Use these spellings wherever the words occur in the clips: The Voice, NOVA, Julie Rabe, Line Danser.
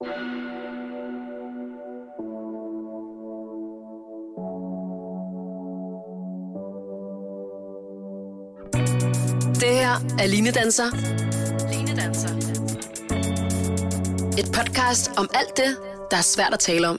Det her er Line Danser. Line Danser. Et podcast om alt det, der er svært at tale om.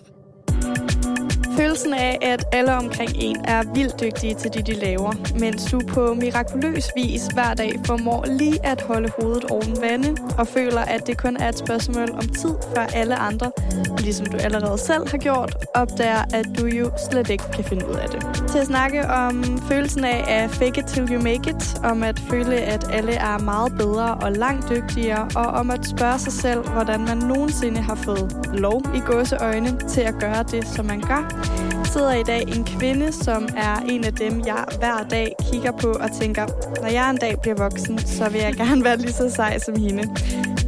Følelsen af, at alle omkring en er vildt dygtige til det, de laver, mens du på mirakuløs vis hver dag formår lige at holde hovedet oven vande og føler, at det kun er et spørgsmål om tid, før alle andre, ligesom du allerede selv har gjort, opdager, at du jo slet ikke kan finde ud af det. Til at snakke om følelsen af at fake it till you make it, om at føle, at alle er meget bedre og langt dygtigere, og om at spørge sig selv, hvordan man nogensinde har fået lov i gåseøjne til at gøre det, som man gør, sidder i dag en kvinde, som er en af dem, jeg hver dag kigger på og tænker, når jeg en dag bliver voksen, så vil jeg gerne være lige så sej som hende.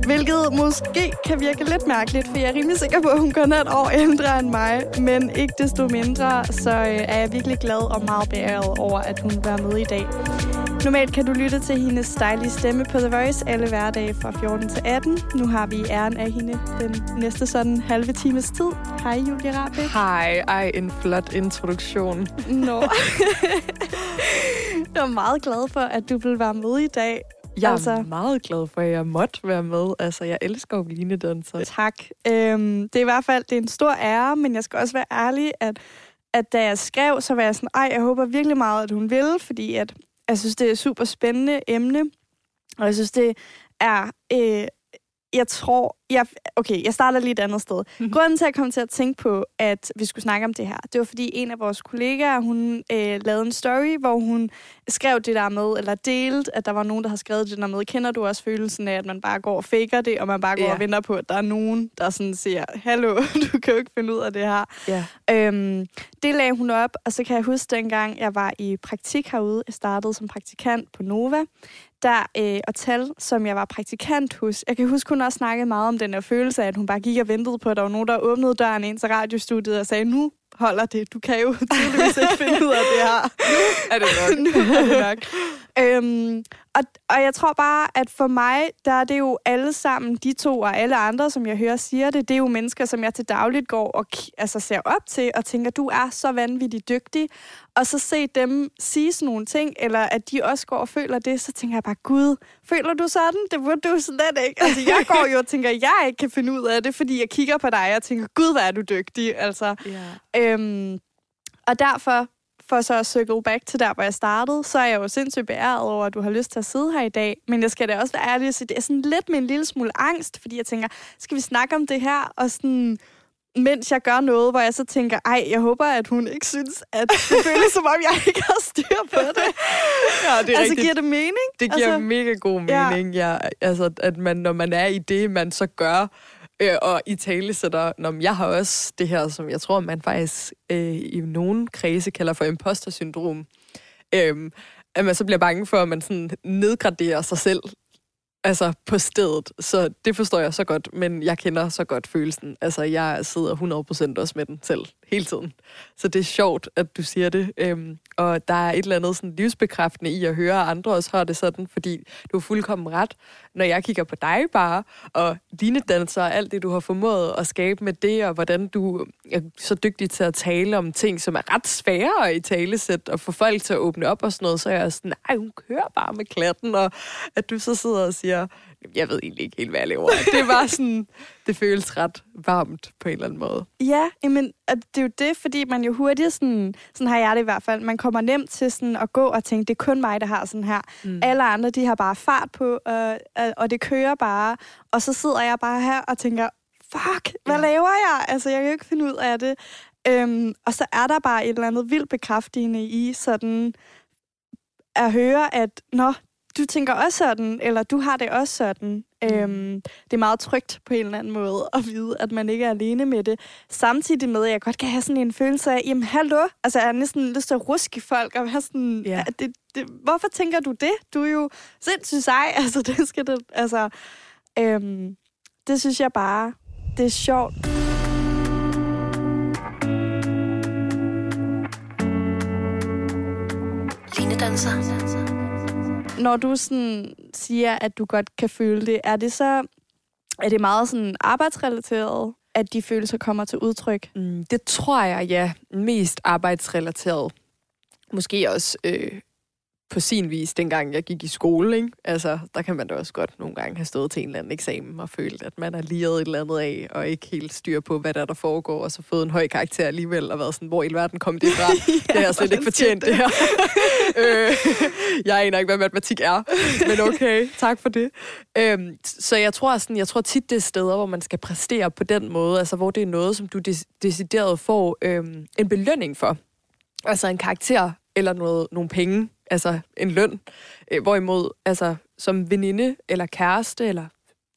Hvilket måske kan virke lidt mærkeligt, for jeg er rimelig sikker på, at hun kun er et år ældre end mig. Men ikke desto mindre, så er jeg virkelig glad og meget beæret over, at hun vil være med i dag. Normalt kan du lytte til hendes dejlige stemme på The Voice alle hverdage fra 14 til 18. Nu har vi æren af hende den næste sådan halve times tid. Hej, Julie Rabe. Hej. Ej, en flot introduktion. Nå. Jeg er meget glad for, at du vil være med i dag. Jeg er meget glad for, at jeg måtte være med. Altså, jeg elsker jo linedanser. Tak. Det er i hvert fald det er en stor ære, men jeg skal også være ærlig, at da jeg skrev, så var jeg sådan, jeg håber virkelig meget, at hun vil, fordi at jeg synes, det er et super spændende emne, og jeg synes, det er... Jeg starter lige et andet sted. Grunden til, at jeg kom til at tænke på, at vi skulle snakke om det her, det var, fordi en af vores kollegaer, hun lavede en story, hvor hun skrev det der med, eller delte, at der var nogen, der havde skrevet det der med. Kender du også følelsen af, at man bare går og faker det, og man bare går og venter på, at der er nogen, der sådan siger, hallo, du kan jo ikke finde ud af det her. Yeah. Det lagde hun op, og så kan jeg huske dengang, jeg var i praktik herude. Jeg startede som praktikant på NOVA. Og Tal, som jeg var praktikant hos. Jeg kan huske, hun også snakkede meget om den her følelse af, at hun bare gik og ventede på, at der var nogen, der åbnede døren ind til radiostudiet og sagde, nu holder det, du kan jo tydeligvis ikke finde ud af det her. Nu er det nok. Og jeg tror bare, at for mig, der er det jo alle sammen, de to og alle andre, som jeg hører siger det, det er jo mennesker, som jeg til dagligt går og ser op til og tænker, du er så vanvittigt dygtig. Og så se dem sige sådan nogle ting, eller at de også går og føler det, så tænker jeg bare, gud, føler du sådan? Det burde du slet ikke. Altså, jeg går jo og tænker, jeg ikke kan finde ud af det, fordi jeg kigger på dig og tænker, gud, hvor er du dygtig. Altså, og derfor... For så at circle back til der, hvor jeg startede, så er jeg jo sindssygt beæret over, at du har lyst til at sidde her i dag. Men jeg skal da også være ærlig og sige, det er sådan lidt med en lille smule angst, fordi jeg tænker, skal vi snakke om det her? Og sådan, mens jeg gør noget, hvor jeg så tænker, jeg håber, at hun ikke synes, at det føles som om, jeg ikke har styr på det. Ja, det er altså, rigtigt. Giver det mening? Det giver mega god mening, altså, at man, når man er i det, man så gør, og i tale sætter, jeg har også det her, som jeg tror, man faktisk i nogle kredse kalder for impostersyndrom. At man så bliver bange for, at man sådan nedgraderer sig selv altså på stedet. Så det forstår jeg så godt, men jeg kender så godt følelsen. Altså, jeg sidder 100% også med den selv, hele tiden. Så det er sjovt, at du siger det. Og der er et eller andet sådan livsbekræftende i at høre, at andre også har det sådan, fordi du er fuldkommen ret. Når jeg kigger på dig bare, og dine danser, og alt det, du har formået at skabe med det, og hvordan du er så dygtig til at tale om ting, som er ret svære i talesæt, og få folk til at åbne op og sådan noget, så er jeg sådan, hun kører bare med klatten, og at du så sidder og siger, jeg ved egentlig ikke helt, hvad jeg laver. Det var sådan, det føles ret varmt på en eller anden måde. Ja, men det er jo det, fordi man jo hurtigt sådan har jeg det i hvert fald, man kommer nemt til sådan at gå og tænke, det er kun mig, der har sådan her. Alle andre, de har bare fart på, og det kører bare. Og så sidder jeg bare her og tænker, fuck, hvad laver jeg? Altså, jeg kan jo ikke finde ud af det. Og så er der bare et eller andet vildt bekræftende i sådan at høre, at du tænker også sådan, eller du har det også sådan. Det er meget trygt på en eller anden måde at vide, at man ikke er alene med det. Samtidig med, at jeg godt kan have sådan en følelse af, jamen hallo, altså jeg har næsten lyst til at ruske i folk, og være sådan, hvorfor tænker du det? Du er jo sindssygt sej, altså det skal det, altså... det synes jeg bare, det er sjovt. Line Danser. Når du sådan siger, at du godt kan føle det, er det så Er det meget sådan arbejdsrelateret, at de følelser kommer til udtryk? Det tror jeg, ja. Mest arbejdsrelateret. Måske også på sin vis, dengang jeg gik i skole, ikke? Altså, der kan man da også godt nogle gange have stået til en eller anden eksamen og følt, at man har liret et eller andet af, og ikke helt styr på, hvad der foregår, og så fået en høj karakter alligevel, og været sådan, hvor i verden kom det fra? Ja, det har jeg slet ikke fortjent, det her. Jeg aner ikke, hvad matematik er, men okay, tak for det. Så jeg tror tit, det er steder, hvor man skal præstere på den måde, altså hvor det er noget, som du decideret får en belønning for. Altså en karakter eller nogle penge, altså en løn. Hvorimod, altså som veninde, eller kæreste, eller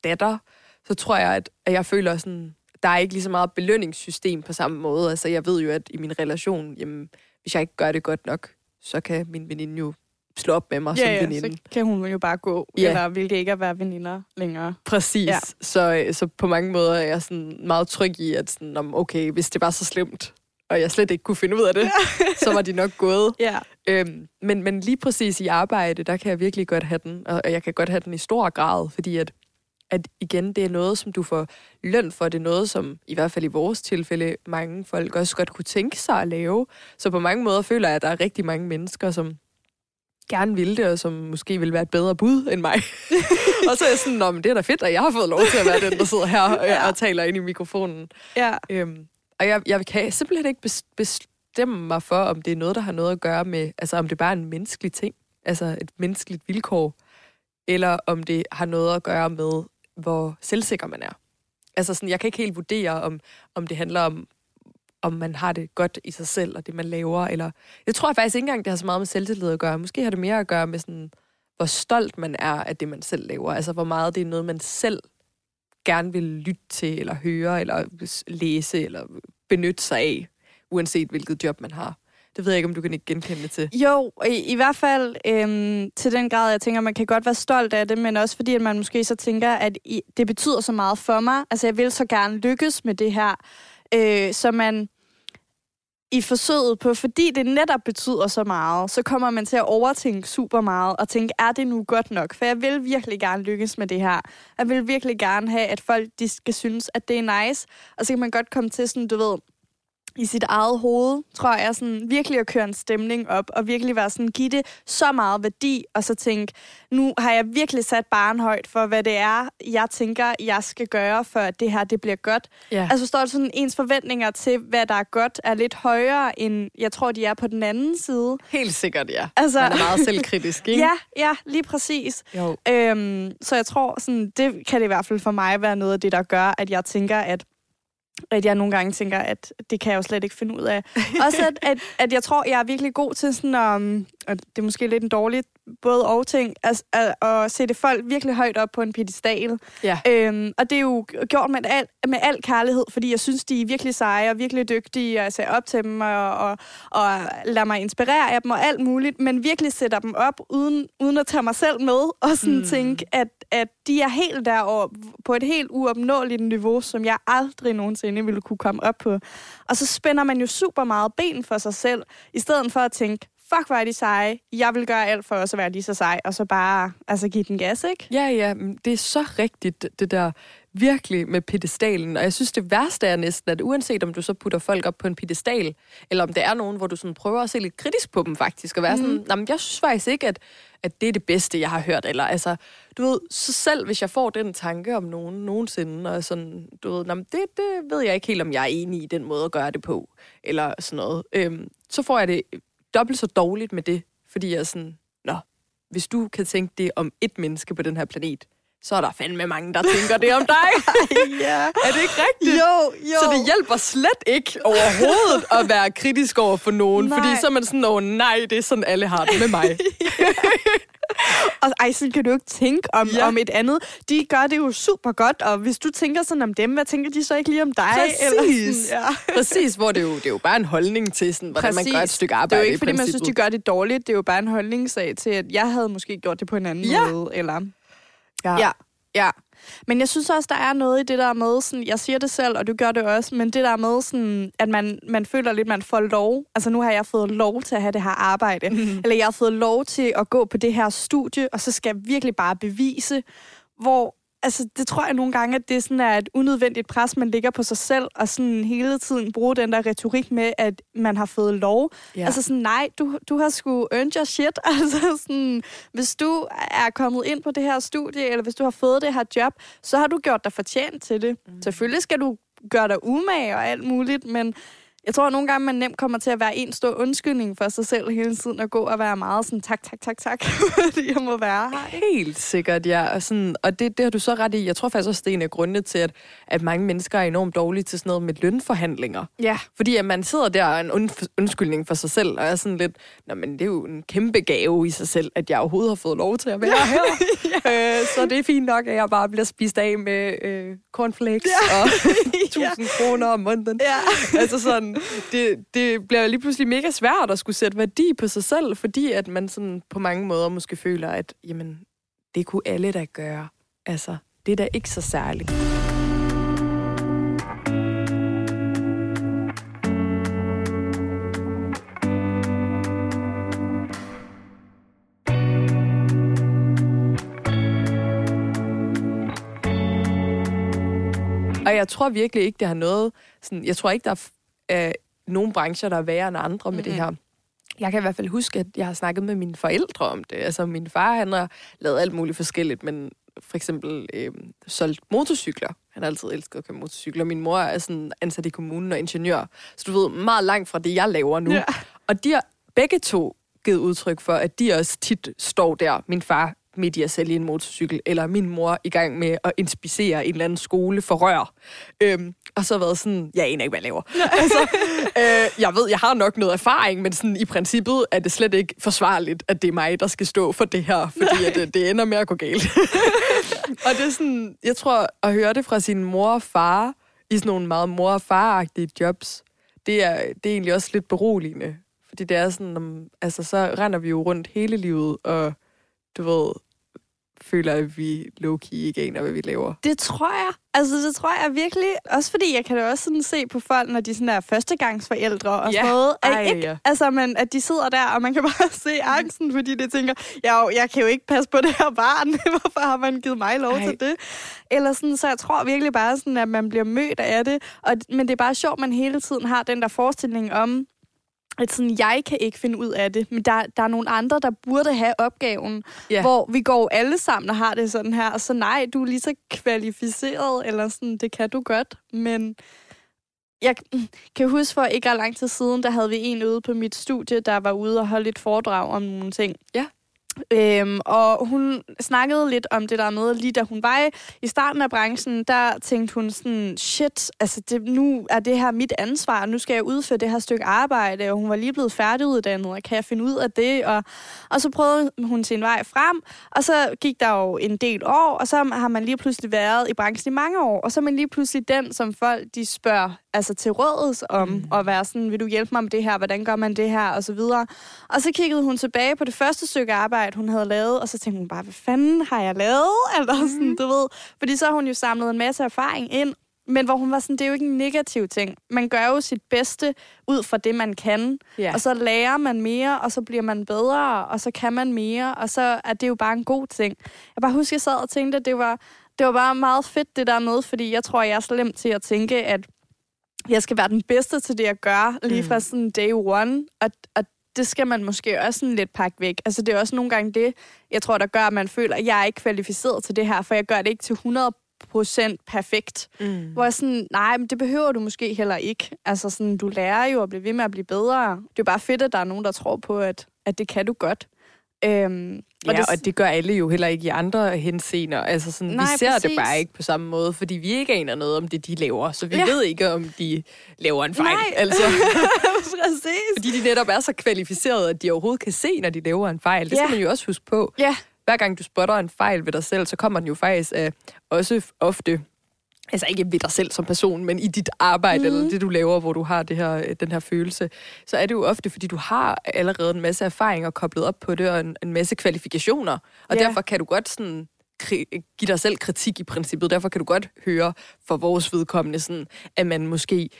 datter, så tror jeg, at jeg føler sådan, der er ikke lige så meget belønningssystem på samme måde. Altså jeg ved jo, at i min relation, jamen, hvis jeg ikke gør det godt nok, så kan min veninde jo slå op med mig som veninde. Ja, så kan hun jo bare gå, eller vil det ikke at være veninder længere. Præcis. Ja. Så på mange måder er jeg sådan meget tryg i, at sådan, okay, hvis det var så slemt, og jeg slet ikke kunne finde ud af det, så var de nok gået. Yeah. Men lige præcis i arbejde, der kan jeg virkelig godt have den, og jeg kan godt have den i stor grad, fordi at igen, det er noget, som du får løn for, det er noget, som i hvert fald i vores tilfælde, mange folk også godt kunne tænke sig at lave. Så på mange måder føler jeg, at der er rigtig mange mennesker, som gerne vil det, og som måske vil være et bedre bud end mig. Og så er jeg sådan, nå, men det er da fedt, at jeg har fået lov til at være den, der sidder her og taler ind i mikrofonen. Ja. Og jeg kan simpelthen ikke bestemme mig for, om det er noget, der har noget at gøre med, altså om det bare er en menneskelig ting, altså et menneskeligt vilkår, eller om det har noget at gøre med, hvor selvsikker man er. Altså sådan, jeg kan ikke helt vurdere, om det handler om man har det godt i sig selv, og det man laver, eller... Jeg tror faktisk ikke engang, det har så meget med selvtillid at gøre. Måske har det mere at gøre med sådan, hvor stolt man er af det, man selv laver. Altså hvor meget det er noget, man selv gerne vil lytte til, eller høre, eller læse, eller benytte sig af, uanset hvilket job man har. Det ved jeg ikke, om du kan ikke genkende det til. Jo, i hvert fald til den grad, jeg tænker, man kan godt være stolt af det, men også fordi, at man måske så tænker, at det betyder så meget for mig. Altså, jeg vil så gerne lykkes med det her, så man i forsøget på, fordi det netop betyder så meget, så kommer man til at overtænke super meget og tænke, er det nu godt nok? For jeg vil virkelig gerne lykkes med det her. Jeg vil virkelig gerne have, at folk de skal synes, at det er nice. Og så kan man godt komme til sådan, du ved, i sit eget hoved, tror jeg, sådan virkelig at køre en stemning op, og virkelig være sådan, give det så meget værdi, og så tænke, nu har jeg virkelig sat barren højt for, hvad det er, jeg tænker, jeg skal gøre, for at det her, det bliver godt. Yeah. Altså står der sådan, ens forventninger til, hvad der er godt, er lidt højere, end jeg tror, de er på den anden side. Helt sikkert, ja. Altså, man er meget selvkritisk, ikke? Ja, lige præcis. Så jeg tror, sådan, det kan det i hvert fald for mig være noget af det, der gør, at jeg tænker, at jeg nogle gange tænker, at det kan jeg jo slet ikke finde ud af. Også at jeg tror, jeg er virkelig god til sådan, og det er måske lidt en dårlig både og ting, at sætte folk virkelig højt op på en piedestal. Ja. Og det er jo gjort med al kærlighed, fordi jeg synes, de er virkelig seje og virkelig dygtige, og jeg ser op til dem og lader mig inspirere af dem og alt muligt, men virkelig sætter dem op uden at tage mig selv med og sådan tænke, at de er helt deroppe på et helt uopnåeligt niveau, som jeg aldrig nogensinde ville kunne komme op på. Og så spænder man jo super meget ben for sig selv, i stedet for at tænke, fuck, hvor er de seje. Jeg vil gøre alt for også at være lige så sej, og så bare altså, give den gas, ikke? Ja, det er så rigtigt, det der virkelig med piedestalen. Og jeg synes, det værste er næsten, at uanset om du så putter folk op på en piedestal, eller om det er nogen, hvor du sådan prøver at se lidt kritisk på dem faktisk, og være sådan, jamen, jeg synes faktisk ikke, at det er det bedste, jeg har hørt. Eller altså, du ved, så selv hvis jeg får den tanke om nogen nogensinde, og sådan, du ved, jamen, det ved jeg ikke helt, om jeg er enig i den måde at gøre det på, eller sådan noget. Så får jeg det dobbelt så dårligt med det, fordi jeg er sådan, hvis du kan tænke det om ét menneske på den her planet, så er der fandme mange, der tænker det om dig. Yeah. Er det ikke rigtigt? Jo. Så det hjælper slet ikke overhovedet at være kritisk over for nogen, fordi så er man sådan, det er sådan, alle har det med mig. Og sådan kan du ikke tænke om et andet. De gør det jo super godt, og hvis du tænker sådan om dem, hvad tænker de så ikke lige om dig? Præcis. Eller sådan, ja. Præcis, hvor det er jo bare en holdning til, sådan, hvordan man gør et stykke arbejde. Det er jo ikke, fordi man synes, de gør det dårligt. Det er jo bare en holdningssag til, at jeg havde måske gjort det på en anden måde. Eller... Ja. Men jeg synes også, der er noget i det der med, sådan, jeg siger det selv, og du gør det også, men det der med, sådan, at man føler lidt, man får lov. Altså nu har jeg fået lov til at have det her arbejde, eller jeg har fået lov til at gå på det her studie, og så skal jeg virkelig bare bevise, hvor altså, det tror jeg nogle gange, at det sådan er et unødvendigt pres, man ligger på sig selv, og sådan hele tiden bruger den der retorik med, at man har fået lov. Ja. Altså sådan, nej, du har sgu earned your shit. Altså sådan, hvis du er kommet ind på det her studie, eller hvis du har fået det her job, så har du gjort dig fortjent til det. Mm. Selvfølgelig skal du gøre dig umage og alt muligt, men jeg tror, at nogle gange, man nemt kommer til at være en stor undskyldning for sig selv hele tiden, og gå og være meget sådan, tak, fordi jeg må være her. Helt sikkert, ja. Og, sådan, og det har du så ret i. Jeg tror faktisk også, det er en af grundene til, at mange mennesker er enormt dårlige til sådan noget med lønforhandlinger. Ja. Fordi at man sidder der og en undskyldning for sig selv, og er sådan lidt, nå, men det er jo en kæmpe gave i sig selv, at jeg overhovedet har fået lov til at være her. Ja. Så det er fint nok, at jeg bare bliver spist af med cornflakes og 1.000 kroner om måneden. Ja. Altså sådan, det bliver lige pludselig mega svært at skulle sætte værdi på sig selv, fordi at man sådan på mange måder måske føler, at jamen, det kunne alle da gøre. Altså, det er da ikke så særligt. Og jeg tror virkelig ikke, det har noget sådan, jeg tror ikke, der er nogle brancher, der er værre end andre med det her. Jeg kan i hvert fald huske, at jeg har snakket med mine forældre om det. Altså, min far, han har lavet alt muligt forskelligt, men for eksempel solgt motorcykler. Han har altid elsket at køre motorcykler. Min mor er sådan ansat i kommunen og ingeniør, så du ved, meget langt fra det, jeg laver nu. Ja. Og de har begge to givet udtryk for, at de også tit står der, min far midt i at sælge en motorcykel, eller min mor i gang med at inspicere en eller anden skole for rør. Og så har været sådan, jeg aner ikke, hvad jeg laver. Altså, jeg ved, jeg har nok noget erfaring, men sådan, i princippet er det slet ikke forsvarligt, at det er mig, der skal stå for det her, fordi at det ender med at gå galt. Og det er sådan, jeg tror, at høre det fra sin mor og far, i sådan nogle meget mor- og faragtige jobs, det er egentlig også lidt beroligende. Fordi det er sådan, altså, så render vi jo rundt hele livet, og du ved, føler, at vi low-key ikke aner, hvad vi laver. Det tror jeg. Altså, det tror jeg virkelig. Også fordi, jeg kan da også sådan se på folk, når de sådan er førstegangsforældre og sådan noget. Ja. Altså, men at de sidder der, og man kan bare se angsten, fordi de tænker, jeg kan jo ikke passe på det her barn. Hvorfor har man givet mig lov til det? Eller sådan, så jeg tror virkelig bare sådan, at man bliver mødt af det. Men det er bare sjovt, man hele tiden har den der forestilling om, at sådan, jeg kan ikke finde ud af det, men der er nogle andre, der burde have opgaven, hvor vi går alle sammen og har det sådan her, og så nej, du er lige så kvalificeret, eller sådan, det kan du godt, men jeg kan huske, for ikke ret lang tid siden, der havde vi en ude på mit studie, der var ude og holde et foredrag om nogle ting. Ja. Og hun snakkede lidt om det der med, lige da hun var i starten af branchen, der tænkte hun sådan, shit, altså nu er det her mit ansvar, nu skal jeg udføre det her stykke arbejde, og hun var lige blevet færdiguddannet, og kan jeg finde ud af det? Og så prøvede hun sin vej frem, og så gik der jo en del år, og så har man lige pludselig været i branchen i mange år, og så er man lige pludselig den, som folk de spørger altså til rådets om, at være sådan, vil du hjælpe mig med det her, hvordan gør man det her, og så videre. Og så kiggede hun tilbage på det første stykke arbejde, hun havde lavet, og så tænkte hun bare, hvad fanden har jeg lavet? Eller sådan, du ved. Fordi så har hun jo samlet en masse erfaring ind, men hvor hun var sådan, det er jo ikke en negativ ting. Man gør jo sit bedste ud fra det, man kan. Yeah. Og så lærer man mere, og så bliver man bedre, og så kan man mere, og så er det jo bare en god ting. Jeg bare husker, jeg sad og tænkte, at det var bare meget fedt, det der med, fordi jeg tror, jeg er slemt til at tænke, at jeg skal være den bedste til det, jeg gør, lige fra sådan day one, og det skal man måske også sådan lidt pakke væk. Altså, det er også nogle gange det, jeg tror, der gør, at man føler, at jeg er ikke kvalificeret til det her, for jeg gør det ikke til 100% perfekt. Hvor jeg sådan, nej, men det behøver du måske heller ikke. Altså, sådan, du lærer jo at blive ved med at blive bedre. Det er jo bare fedt, at der er nogen, der tror på, at det kan du godt. Og det gør alle jo heller ikke i andre henseender. Altså sådan, nej, vi ser præcis. Det bare ikke på samme måde, fordi vi ikke aner noget om det, de laver. Så vi ved ikke, om de laver en fejl. Altså, præcis. Fordi de netop er så kvalificerede, at de overhovedet kan se, når de laver en fejl. Det skal man jo også huske på. Ja. Hver gang du spotter en fejl ved dig selv, så kommer den jo faktisk også ofte, altså ikke ved dig selv som person, men i dit arbejde eller det, du laver, hvor du har den her følelse, så er det jo ofte, fordi du har allerede en masse erfaringer koblet op på det, og en masse kvalifikationer, og derfor kan du godt sådan give dig selv kritik i princippet. Derfor kan du godt høre for vores vedkommende, sådan, at man måske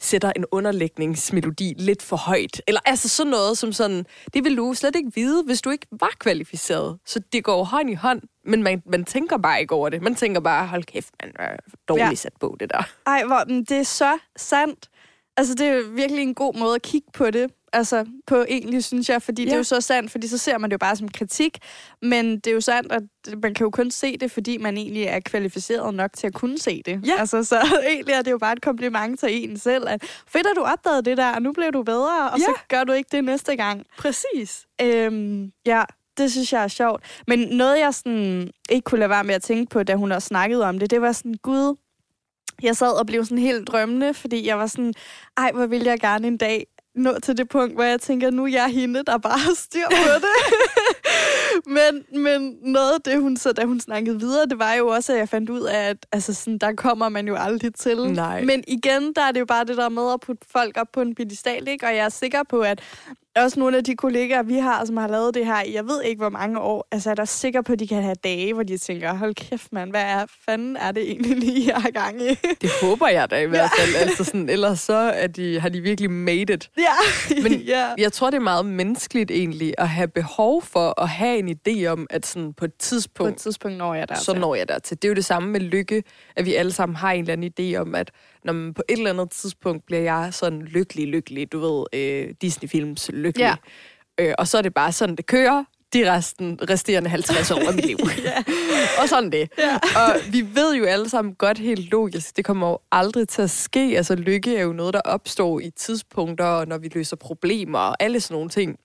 sætter en underlægningsmelodi lidt for højt. Eller altså sådan noget som sådan, det vil du slet ikke vide, hvis du ikke var kvalificeret. Så det går hånd i hånd, men man tænker bare ikke over det. Man tænker bare, hold kæft, man er dårlig sat på det der. Ej, det er så sandt. Altså, det er virkelig en god måde at kigge på det. Altså, på egentlig, synes jeg, fordi det er jo så sandt, fordi så ser man det jo bare som kritik, men det er jo sandt, at man kan jo kun se det, fordi man egentlig er kvalificeret nok til at kunne se det. Ja. Altså, så egentlig er det jo bare et kompliment til en selv, at fedt, at du opdagede det der, og nu blev du bedre, og så gør du ikke det næste gang. Præcis. Ja, det synes jeg er sjovt. Men noget, jeg sådan ikke kunne lade være med at tænke på, da hun også snakkede om det, det var sådan, gud, jeg sad og blev sådan helt drømmende, fordi jeg var sådan, ej, hvor ville jeg gerne en dag nå til det punkt, hvor jeg tænker, nu er jeg hende, der bare har styr på det. men noget af det, hun så, da hun snakkede videre, det var jo også, at jeg fandt ud af, at altså sådan, der kommer man jo aldrig til. Nej. Men igen, der er det jo bare det der med at putte folk op på en pedestal, ikke? Og jeg er sikker på, at også nogle af de kollegaer, vi har, som har lavet det her, jeg ved ikke, hvor mange år, altså er der sikker på, at de kan have dage, hvor de tænker, hold kæft, mand, hvad fanden er det egentlig lige, jeg har gang i? Det håber jeg da i hvert fald. Altså sådan, ellers så er har de virkelig made it. Ja. Men jeg tror, det er meget menneskeligt egentlig, at have behov for at have en idé om, at sådan på et tidspunkt når jeg der til. Så når jeg der til. Det er jo det samme med lykke, at vi alle sammen har en eller anden idé om, at når man på et eller andet tidspunkt bliver jeg sådan lykkelig, du ved, Disney-films lykkelig. Ja. Og så er det bare sådan, det kører de resterende 50 år af mit liv. Og sådan det. Ja. Og vi ved jo alle sammen godt helt logisk, det kommer jo aldrig til at ske. Altså lykke er jo noget, der opstår i tidspunkter, og når vi løser problemer og alle sådan nogle ting.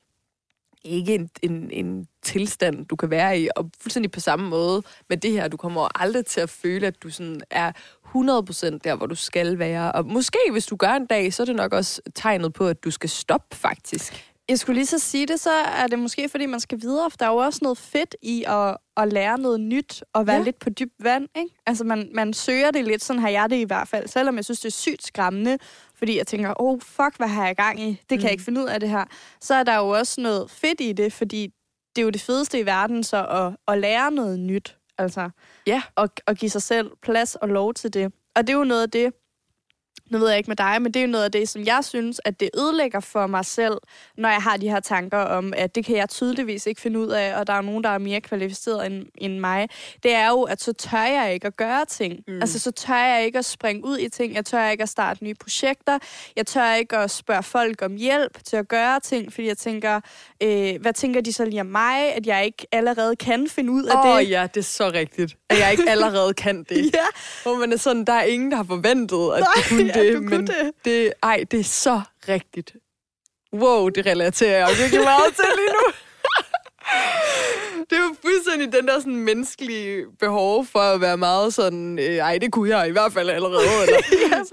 Ikke en tilstand, du kan være i, og fuldstændig på samme måde med det her. Du kommer aldrig til at føle, at du sådan er 100% der, hvor du skal være. Og måske, hvis du gør en dag, så er det nok også tegnet på, at du skal stoppe, faktisk. Jeg skulle lige så sige det, så er det måske, fordi man skal videre, for der er jo også noget fedt i at lære noget nyt, og være lidt på dyb vand, ikke? Altså, man søger det lidt, sådan har jeg det i hvert fald, selvom jeg synes, det er sygt skræmmende, fordi jeg tænker, fuck, hvad har jeg gang i? Det kan jeg ikke finde ud af det her. Så er der jo også noget fedt i det, fordi det er jo det fedeste i verden, så at lære noget nyt, altså. Ja. Og give sig selv plads og lov til det. Og det er jo noget af det, nu ved jeg ikke med dig, men det er jo noget af det, som jeg synes, at det ødelægger for mig selv, når jeg har de her tanker om, at det kan jeg tydeligvis ikke finde ud af, og der er nogen, der er mere kvalificeret end mig. Det er jo, at så tør jeg ikke at gøre ting. Altså, så tør jeg ikke at springe ud i ting. Jeg tør ikke at starte nye projekter. Jeg tør ikke at spørge folk om hjælp til at gøre ting, fordi jeg tænker, hvad tænker de så lige om mig, at jeg ikke allerede kan finde ud af det? Ja, det er så rigtigt. At jeg ikke allerede kan det. Ja. Hvor man er sådan, der er ingen, der har forventet, at de kunne det er så rigtigt. Wow, det relaterer jeg virkelig meget til lige nu. Det var fuldstændig den der sådan menneskelige behov for at være meget sådan, det kunne jeg i hvert fald allerede. Eller,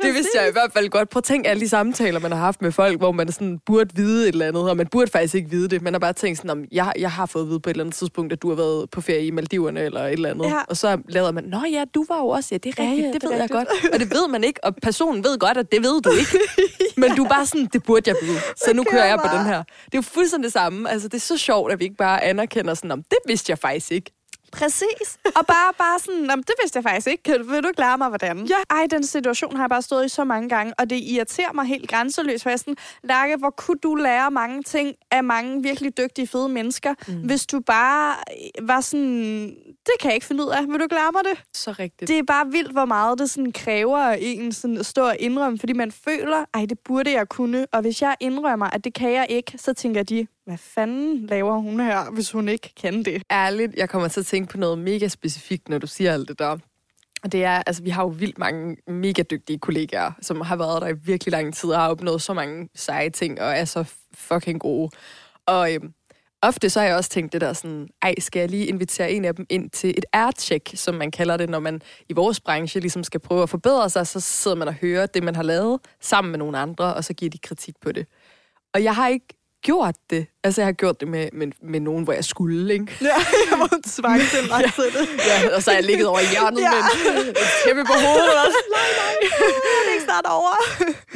det vidste jeg i hvert fald godt. Prøv at tænke alle de samtaler, man har haft med folk, hvor man sådan burde vide et eller andet, og man burde faktisk ikke vide det. Man har bare tænkt sådan, om jeg har fået at vide på et eller andet tidspunkt, at du har været på ferie i Maldiverne eller et eller andet. Ja. Og så lader man, du var jo også, det er rigtigt, det ved jeg godt. Og det ved man ikke, og personen ved godt, at det ved du ikke. Men du er bare sådan, det burde jeg vide, så nu kører jeg på den her. Det er jo fuldstændig det samme. Altså, det er så sjovt, at vi ikke bare anerkender sådan, om det vidste jeg faktisk ikke. Præcis. Og bare sådan, om det vidste jeg faktisk ikke. Vil du klare mig, hvordan? Ja. Ej, den situation har jeg bare stået i så mange gange, og det irriterer mig helt grænseløst. For jeg sådan, Lærke, hvor kunne du lære mange ting af mange virkelig dygtige, fede mennesker, hvis du bare var sådan, det kan jeg ikke finde ud af. Vil du klare mig det? Så rigtigt. Det er bare vildt, hvor meget det sådan kræver en sådan at stå og indrømme, fordi man føler, det burde jeg kunne. Og hvis jeg indrømmer, at det kan jeg ikke, så tænker de, hvad fanden laver hun her, hvis hun ikke kan det? Ærligt, jeg kommer til at tænke på noget mega specifikt, når du siger alt det der. Og det er, altså vi har jo vildt mange mega dygtige kollegaer, som har været der i virkelig lang tid og har opnået så mange seje ting og er så fucking gode. Og ofte så har jeg også tænkt det der sådan, skal jeg lige invitere en af dem ind til et aircheck, som man kalder det, når man i vores branche ligesom skal prøve at forbedre sig, så sidder man og hører det, man har lavet sammen med nogle andre, og så giver de kritik på det. Og jeg har ikke gjort det. Altså, jeg har gjort det med nogen, hvor jeg skulle, ikke? Ja, jeg var tvang til mig til det. Ja, og så har jeg ligget over i hjørnet med en kæmpe på hovedet også. Nej, jeg kan ikke starte over.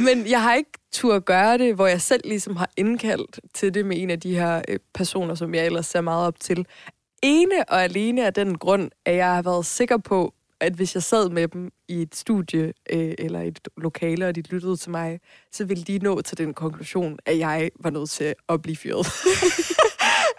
Men jeg har ikke turde gøre det, hvor jeg selv ligesom har indkaldt til det med en af de her personer, som jeg ellers ser meget op til. ene og alene af den grund, at jeg har været sikker på, at hvis jeg sad med dem i et studie eller et lokale, og de lyttede til mig, så ville de nå til den konklusion, at jeg var nødt til at blive fyret.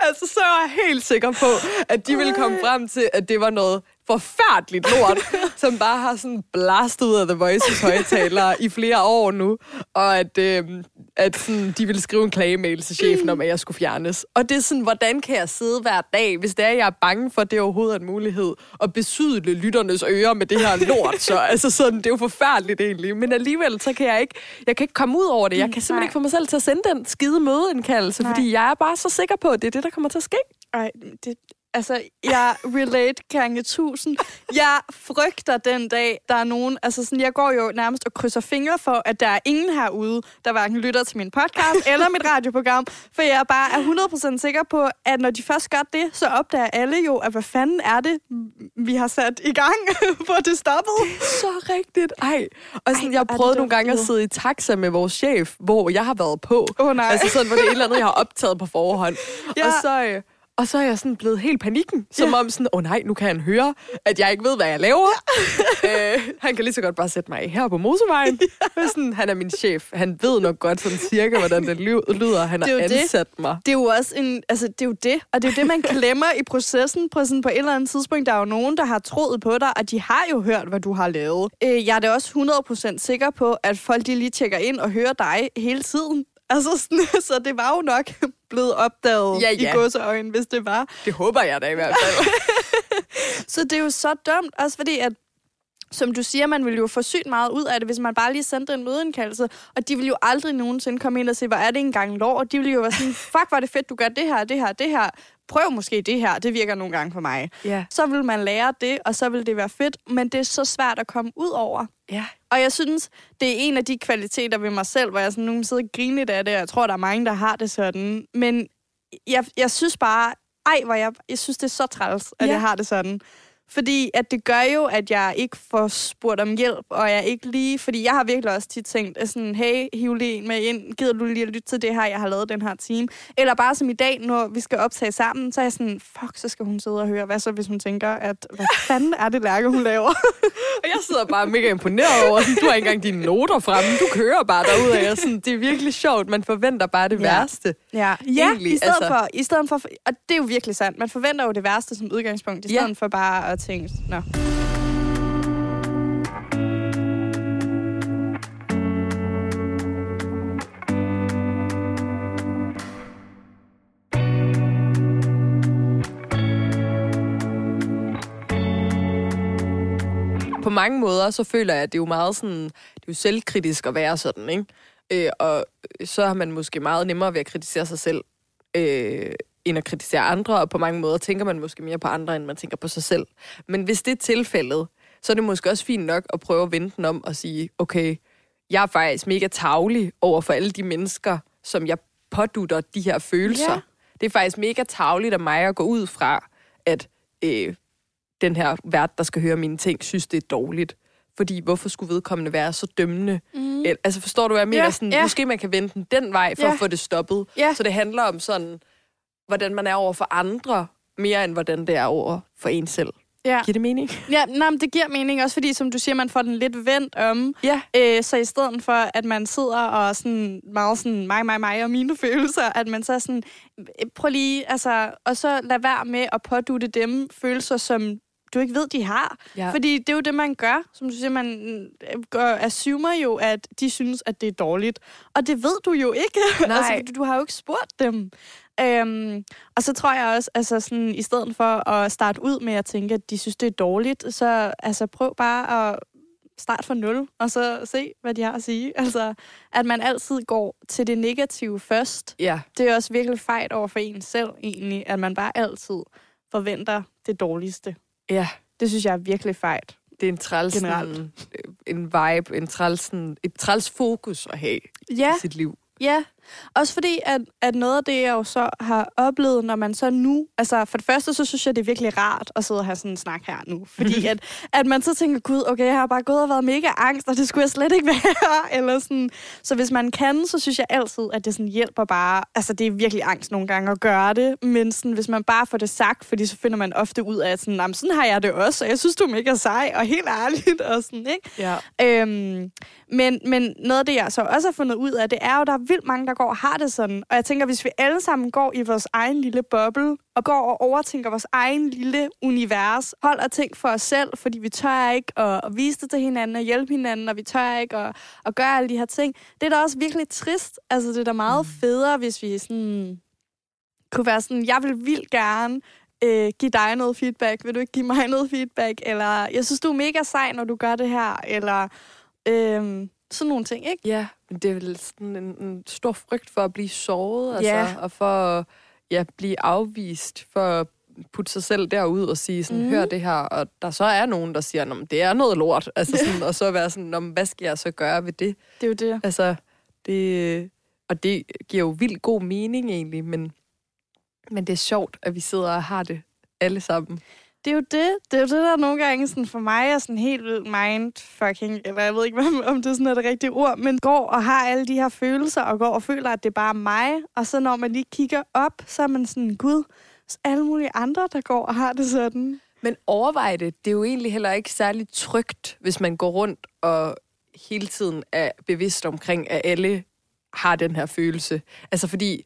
Altså, så var jeg helt sikker på, at de ville komme frem til, at det var noget forfærdeligt lort, som bare har sådan blastet ud af The Voices højtalere i flere år nu, og at sådan, de ville skrive en klagemail til chefen om, at jeg skulle fjernes. Og det er sådan, hvordan kan jeg sidde hver dag, hvis det er, jeg er bange for, at det overhovedet er en mulighed, at besydle lytternes ører med det her lort, så altså sådan, det er jo forfærdeligt egentlig, men alligevel, så kan jeg kan ikke komme ud over det, jeg kan simpelthen ikke få mig selv til at sende den skide mødeindkaldelse, fordi jeg er bare så sikker på, at det er det, der kommer til at ske. Ej, det... Altså, jeg relate gange 1000. Jeg frygter den dag, der er nogen... Altså, sådan, jeg går jo nærmest og krydser fingre for, at der er ingen herude, der hverken lytter til min podcast eller mit radioprogram. For jeg bare er 100% sikker på, at når de først gør det, så opdager alle jo, at hvad fanden er det, vi har sat i gang, hvor det stoppede. Det er så rigtigt. Ej. Og sådan, jeg prøvede nogle gange at sidde i taxa med vores chef, hvor jeg har været på. Åh, nej. Altså sådan, hvor det er et eller andet, jeg har optaget på forhånd. Ja. Og så er jeg sådan blevet helt panikken, som om sådan, nej, nu kan han høre, at jeg ikke ved, hvad jeg laver. Han kan lige så godt bare sætte mig her på motorvejen. Sådan, han er min chef. Han ved nok godt sådan cirka, hvordan det lyder, han har ansat mig. Det er jo også en, altså det er jo det, og det er jo det, man glemmer i processen på et eller andet tidspunkt. Der er jo nogen, der har troet på dig, og de har jo hørt, hvad du har lavet. Jeg er da også 100% sikker på, at folk de lige tjekker ind og hører dig hele tiden. Altså sådan, så det var jo nok blevet opdaget i godseøjne, hvis det var. Det håber jeg da i hvert fald. Så det er jo så dumt, også fordi at, som du siger, man ville jo få sygt meget ud af det, hvis man bare lige sendte en mødeindkaldelse, og de ville jo aldrig nogensinde komme ind og sige, hvor er det engang lort, og de ville jo være sådan, fuck, var det fedt, du gør det her, det her, det her. Prøv måske det her, det virker nogle gange for mig. Yeah. Så vil man lære det, og så vil det være fedt, men det er så svært at komme ud over. Yeah. Og jeg synes, det er en af de kvaliteter ved mig selv, hvor jeg sådan nogle sidder og griner lidt af det, og jeg tror, der er mange, der har det sådan. Men jeg synes bare, jeg synes, det er så træls, at jeg har det sådan. Fordi at det gør jo, at jeg ikke får spurgt om hjælp, og jeg ikke lige... Fordi jeg har virkelig også tit tænkt, at sådan, hey, hiv lige en med ind, gider du lige at lytte til det her, jeg har lavet den her time? Eller bare som i dag, når vi skal optage sammen, så er jeg sådan, fuck, så skal hun sidde og høre, hvad så, hvis hun tænker, at hvad fanden er det Lærke, hun laver? Og jeg sidder bare mega imponeret over, sådan, du har ikke engang dine noter fremme, du kører bare derudad, og sådan, det er virkelig sjovt, man forventer bare det værste. Ja, egentlig, i stedet for... Og det er jo virkelig sandt, man forventer jo det værste som udgangspunkt, i stedet for bare... Tænkt. Nå. På mange måder, så føler jeg, at det er jo meget sådan, det er jo selvkritisk at være sådan, ikke? Og så har man måske meget nemmere ved at kritisere sig selv, end at kritisere andre, og på mange måder tænker man måske mere på andre, end man tænker på sig selv. Men hvis det er tilfældet, så er det måske også fint nok at prøve at vende den om og sige, okay, jeg er faktisk mega tarvelig over for alle de mennesker, som jeg pådutter de her følelser. Yeah. Det er faktisk mega tarvligt af mig at gå ud fra, at den her vært, der skal høre mine ting, synes det er dårligt. Fordi hvorfor skulle vedkommende være så dømmende? Mm. Altså forstår du, hvad jeg mener? Sådan, måske man kan vende den vej for at få det stoppet. Yeah. Så det handler om sådan... hvordan man er over for andre, mere end hvordan det er over for en selv. Ja. Giver det mening? Ja, nej, men det giver mening også, fordi som du siger, man får den lidt vendt om. Ja. Så i stedet for, at man sidder og sådan meget sådan mig og mine følelser, at man så sådan, prøv lige, altså, og så lad være med at pådutte dem følelser, som du ikke ved, de har. Ja. Fordi det er jo det, man gør. Som du siger, man assumer jo, at de synes, at det er dårligt. Og det ved du jo ikke. Nej. Altså, du har jo ikke spurgt dem. Og så tror jeg også, altså sådan, i stedet for at starte ud med at tænke, at de synes, det er dårligt, så altså, prøv bare at starte fra nul, og så se, hvad de har at sige. Altså, at man altid går til det negative først. Ja. Det er også virkelig fejt over for en selv, egentlig, at man bare altid forventer det dårligste. Ja. Det synes jeg er virkelig fejt. Det er en træls, en vibe, et træls fokus at have i sit liv. Ja, Også fordi, at noget af det, jeg jo så har oplevet, når man så nu... Altså, for det første, så synes jeg, det er virkelig rart at sidde og have sådan en snak her nu. Fordi at man så tænker, gud, okay, jeg har bare gået og været mega angst, og det skulle jeg slet ikke være. Eller sådan. Så hvis man kan, så synes jeg altid, at det sådan hjælper bare... Altså, det er virkelig angst nogle gange at gøre det. Men sådan, hvis man bare får det sagt, fordi så finder man ofte ud af, at sådan, sådan har jeg det også, og jeg synes, du er mega sej, og helt ærligt, og sådan, ikke? Ja. Men noget af det, jeg så også har fundet ud af, det er jo, der er vildt mange, der går og har det sådan. Og jeg tænker, hvis vi alle sammen går i vores egen lille boble, og går og overtænker vores egen lille univers, holder ting for os selv, fordi vi tør ikke at vise det til hinanden, og hjælpe hinanden, og vi tør ikke at gøre alle de her ting. Det er da også virkelig trist. Altså, det er da meget federe, hvis vi sådan, kunne være sådan, jeg vil vildt gerne give dig noget feedback, vil du ikke give mig noget feedback, eller jeg synes, du er mega sej, når du gør det her, eller... sådan nogle ting, ikke? Ja, men det er vel sådan en stor frygt for at blive såret, altså, og for at blive afvist, for at putte sig selv derud og sige sådan, hør det her, og der så er nogen, der siger, nå, det er noget lort, altså sådan, og så være sådan, nå, hvad skal jeg så gøre ved det? Det er jo det. Altså, det, og det giver jo vildt god mening egentlig, men det er sjovt, at vi sidder og har det alle sammen. Det er jo det. Det er jo det, der nogle gange sådan, for mig er sådan helt vildt mindfucking, eller jeg ved ikke, om det sådan er det rigtige ord, men går og har alle de her følelser, og går og føler, at det er bare mig. Og så når man lige kigger op, så er man sådan, gud, alle mulige andre, der går og har det sådan. Men overvej det. Det er jo egentlig heller ikke særlig trygt, hvis man går rundt og hele tiden er bevidst omkring, at alle har den her følelse. Altså fordi...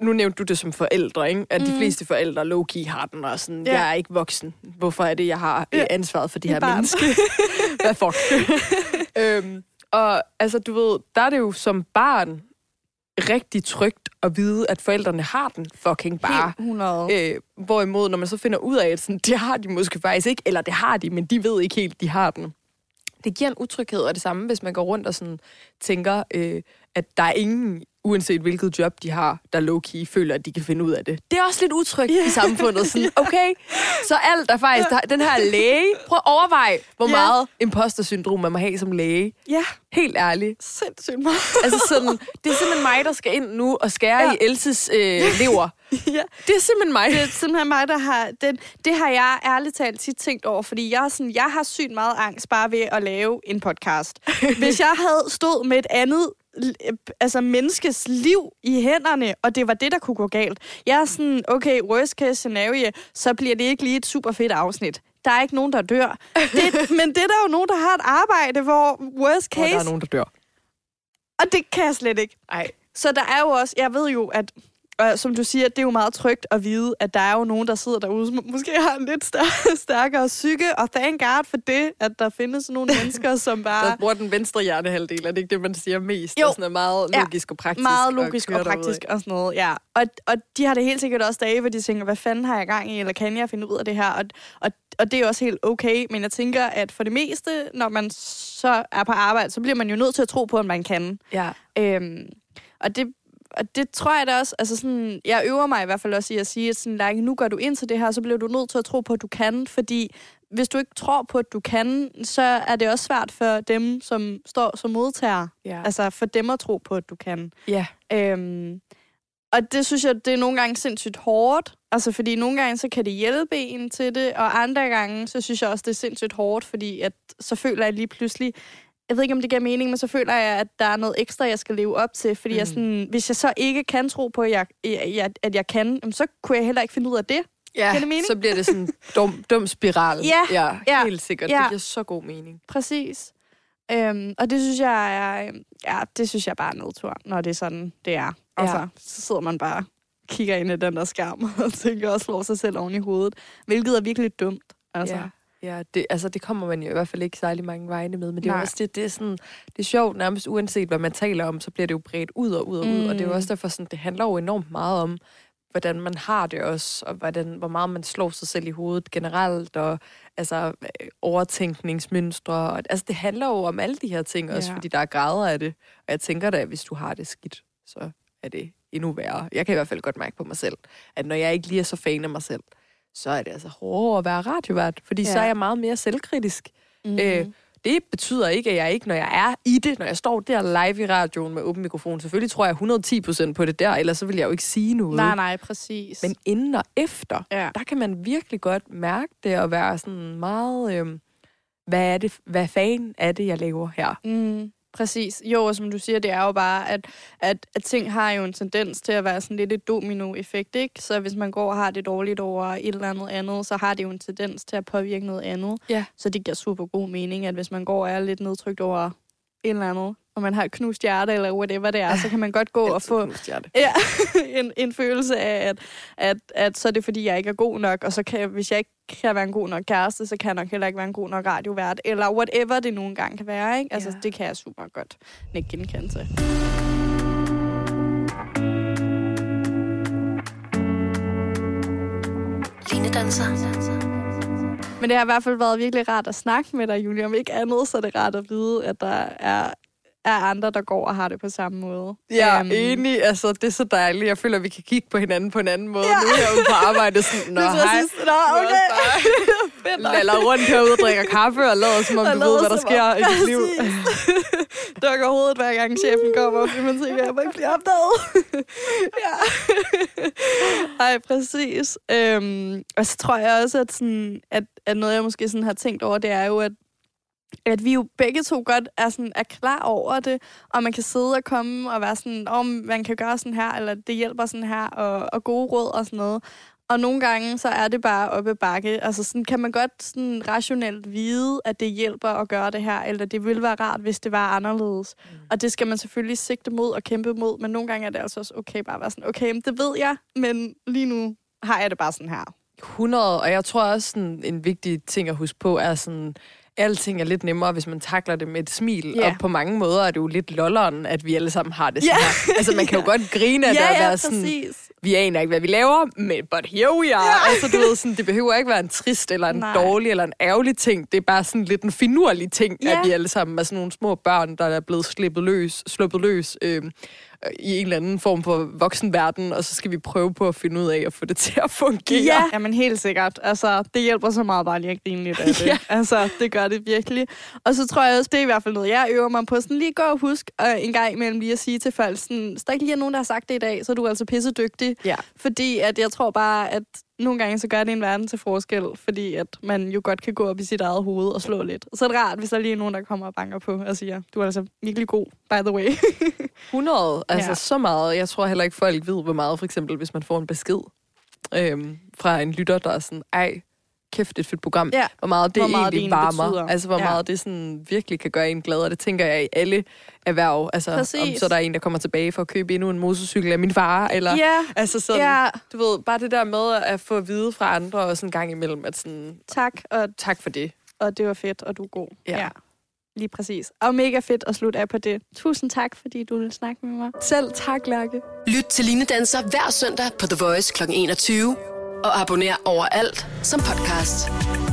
Nu nævnte du det som forældre, ikke? At de fleste forældre low-key har den, og sådan, jeg er ikke voksen. Hvorfor er det, jeg har ansvaret for de her mennesker? Hvad fuck? Og altså, du ved, der er det jo som barn rigtig trygt at vide, at forældrene har den fucking bare. Helt 100. Hvorimod, når man så finder ud af, at sådan, det har de måske faktisk ikke, eller det har de, men de ved ikke helt, de har den. Det giver en utryghed, og det samme, hvis man går rundt og sådan, tænker, at der er ingen... uanset hvilket job de har, der low-key føler, at de kan finde ud af det. Det er også lidt utrygt i samfundet. Sådan, okay, så alt der faktisk... Der, den her læge... Prøv at overveje, hvor meget impostersyndrom man må have som læge. Ja. Helt ærligt. Sindssygt meget. Altså sådan, det er simpelthen mig, der skal ind nu og skære i Elses lever. Det er simpelthen mig. Det er simpelthen mig, der har... Det har jeg ærligt talt tit tænkt over, fordi jeg har sygt meget angst bare ved at lave en podcast. Hvis jeg havde stået med et andet menneskes liv i hænderne, og det var det, der kunne gå galt. Jeg er sådan, okay, worst case scenario, så bliver det ikke lige et super fedt afsnit. Der er ikke nogen, der dør. Men det er der jo nogen, der har et arbejde, hvor worst case... Og der er nogen, der dør. Og det kan jeg slet ikke. Nej. Så der er jo også, jeg ved jo, at... Og som du siger, det er jo meget trygt at vide, at der er jo nogen, der sidder derude, som måske har en lidt stærkere psyke, og thank God for det, at der findes nogle mennesker, som bare... Der bruger den venstre hjernehalvdel, er det ikke det, man siger mest? Jo. Og sådan er meget logisk og praktisk. Meget logisk og praktisk og sådan noget, ja. Og de har det helt sikkert også dage, hvor de tænker, hvad fanden har jeg gang i, eller kan jeg finde ud af det her? Og det er også helt okay, men jeg tænker, at for det meste, når man så er på arbejde, så bliver man jo nødt til at tro på, at man kan. Ja. Og det tror jeg da også, altså sådan, jeg øver mig i hvert fald også i at sige, at sådan, like, nu går du ind til det her, så bliver du nødt til at tro på, at du kan, fordi hvis du ikke tror på, at du kan, så er det også svært for dem, som står som modtager. Ja. Altså for dem at tro på, at du kan. Ja. Og det synes jeg, det er nogle gange sindssygt hårdt, altså fordi nogle gange, så kan det hjælpe en til det, og andre gange, så synes jeg også, det er sindssygt hårdt, fordi at, så føler jeg lige pludselig, jeg ved ikke, om det giver mening, men så føler jeg, at der er noget ekstra, jeg skal leve op til. Fordi jeg sådan, hvis jeg så ikke kan tro på, at jeg kan, så kunne jeg heller ikke finde ud af det. Ja, det så bliver det sådan en dum spiral. Ja, helt sikkert. Ja. Det giver så god mening. Præcis. Og det synes jeg er bare er nedtur, når det er sådan, det er. Altså, så sidder man bare kigger ind i den der skærm og tænker og slår sig selv oven i hovedet. Hvilket er virkelig dumt, altså. Ja. Ja, det kommer man jo i hvert fald ikke særlig mange vegne med, men det er også det er sådan, det er sjovt, nærmest uanset hvad man taler om, så bliver det jo bredt ud og ud, og det er jo også derfor, sådan, det handler jo enormt meget om, hvordan man har det også, og hvor meget man slår sig selv i hovedet generelt, og altså overtænkningsmønstre, og, altså det handler jo om alle de her ting også, fordi der er grader af det, og jeg tænker da, at hvis du har det skidt, så er det endnu værre. Jeg kan i hvert fald godt mærke på mig selv, at når jeg ikke lige er så fan af mig selv, så er det altså hårdere at være radiovært, fordi så er jeg meget mere selvkritisk. Mm-hmm. det betyder ikke, at jeg ikke, når jeg er i det, når jeg står der live i radioen med åben mikrofon, selvfølgelig tror jeg 110% på det der, ellers så vil jeg jo ikke sige noget. Nej, præcis. Men inden og efter, ja, der kan man virkelig godt mærke det og være sådan meget, hvad er det, hvad fanden er det, jeg laver her? Mm. Præcis. Jo, og som du siger, det er jo bare, at ting har jo en tendens til at være sådan lidt et domino-effekt, ikke? Så hvis man går og har det dårligt over et eller andet, så har det jo en tendens til at påvirke noget andet. Ja. Så det giver super god mening, at hvis man går og er lidt nedtrykt over et eller andet, og man har et knust hjerte eller whatever det er, så kan man godt gå og få en følelse af, at så er det, fordi jeg ikke er god nok, og så kan, hvis jeg ikke kan være en god nok kæreste, så kan jeg nok heller ikke være en god nok radiovært, eller whatever det nogle gange kan være, ikke? Altså, det kan jeg super godt ikke genkende til. Line Danser. Men det har i hvert fald været virkelig rart at snakke med dig, Julie. Om ikke andet, så er det rart at vide, at der er andre, der går og har det på samme måde. Ja, enig. Altså, det er så dejligt. Jeg føler, at vi kan kigge på hinanden på en anden måde. Ja. Nu er jeg ude på arbejde sådan, nå, hej. Nå, okay. Lader rundt herude og drikker kaffe, og lader som om, du ved, hvad der sker i dit liv. Dukker hovedet, hver gang chefen kommer, fordi man tænker, jeg må ikke blive opdaget. Ja. Ej, præcis. Og så tror jeg også, at, sådan, at noget, jeg måske sådan har tænkt over, det er jo, at vi jo begge to godt er klar over det, og man kan sidde og komme og være sådan, man kan gøre sådan her, eller det hjælper sådan her, og gode råd og sådan noget. Og nogle gange, så er det bare oppe bakke. Altså, sådan kan man godt sådan rationelt vide, at det hjælper at gøre det her, eller det ville være rart, hvis det var anderledes. Mm. Og det skal man selvfølgelig sigte mod og kæmpe mod, men nogle gange er det altså også okay bare at være sådan, okay, det ved jeg, men lige nu har jeg det bare sådan her. 100, og jeg tror også, sådan, en vigtig ting at huske på er sådan, alting er lidt nemmere, hvis man takler det med et smil. Yeah. Og på mange måder er det jo lidt lolleren, at vi alle sammen har det sådan her. Altså, man kan jo godt grine af det og være sådan, præcis. Vi aner ikke, hvad vi laver, men but here we are. Yeah. Altså, du ved, sådan, det behøver ikke være en trist eller en dårlig eller en ærgerlig ting. Det er bare sådan lidt en finurlig ting, at vi alle sammen er sådan nogle små børn, der er blevet sluppet løs i en eller anden form for voksenverden, og så skal vi prøve på at finde ud af at få det til at fungere. Ja, jamen helt sikkert. Altså, det hjælper så meget bare lige at grine lidt af det. Ja. Altså, det gør det virkelig. Og så tror jeg også, det er i hvert fald noget, jeg øver mig på. Sådan lige gå og husk en gang imellem lige at sige til folk, sådan, hvis der ikke lige er nogen, der har sagt det i dag, så er du altså pissedygtig. Ja. Fordi at jeg tror bare, at nogle gange så gør det en verden til forskel, fordi at man jo godt kan gå op i sit eget hoved og slå lidt. Så er det rart, hvis der lige er nogen, der kommer og banker på og siger, du er altså virkelig god, by the way. 100, altså så meget. Jeg tror heller ikke, folk ved, hvor meget, for eksempel, hvis man får en besked fra en lytter, der er sådan, ej, kæft, et fedt program. Ja. Hvor meget det egentlig varmer. Altså, hvor meget det sådan virkelig kan gøre en glad, og det tænker jeg i alle erhverv. Altså, om så der er en, der kommer tilbage for at købe endnu en motorcykel af min far, eller altså sådan, du ved, bare det der med at få at vide fra andre, og sådan en gang imellem, at sådan, tak for det. Og det var fedt, og du er god. Ja. Lige præcis. Og mega fedt at slutte af på det. Tusind tak, fordi du ville snakke med mig. Selv tak, Lærke. Lyt til Line Danser hver søndag på The Voice kl. 21. Og abonner overalt som podcast.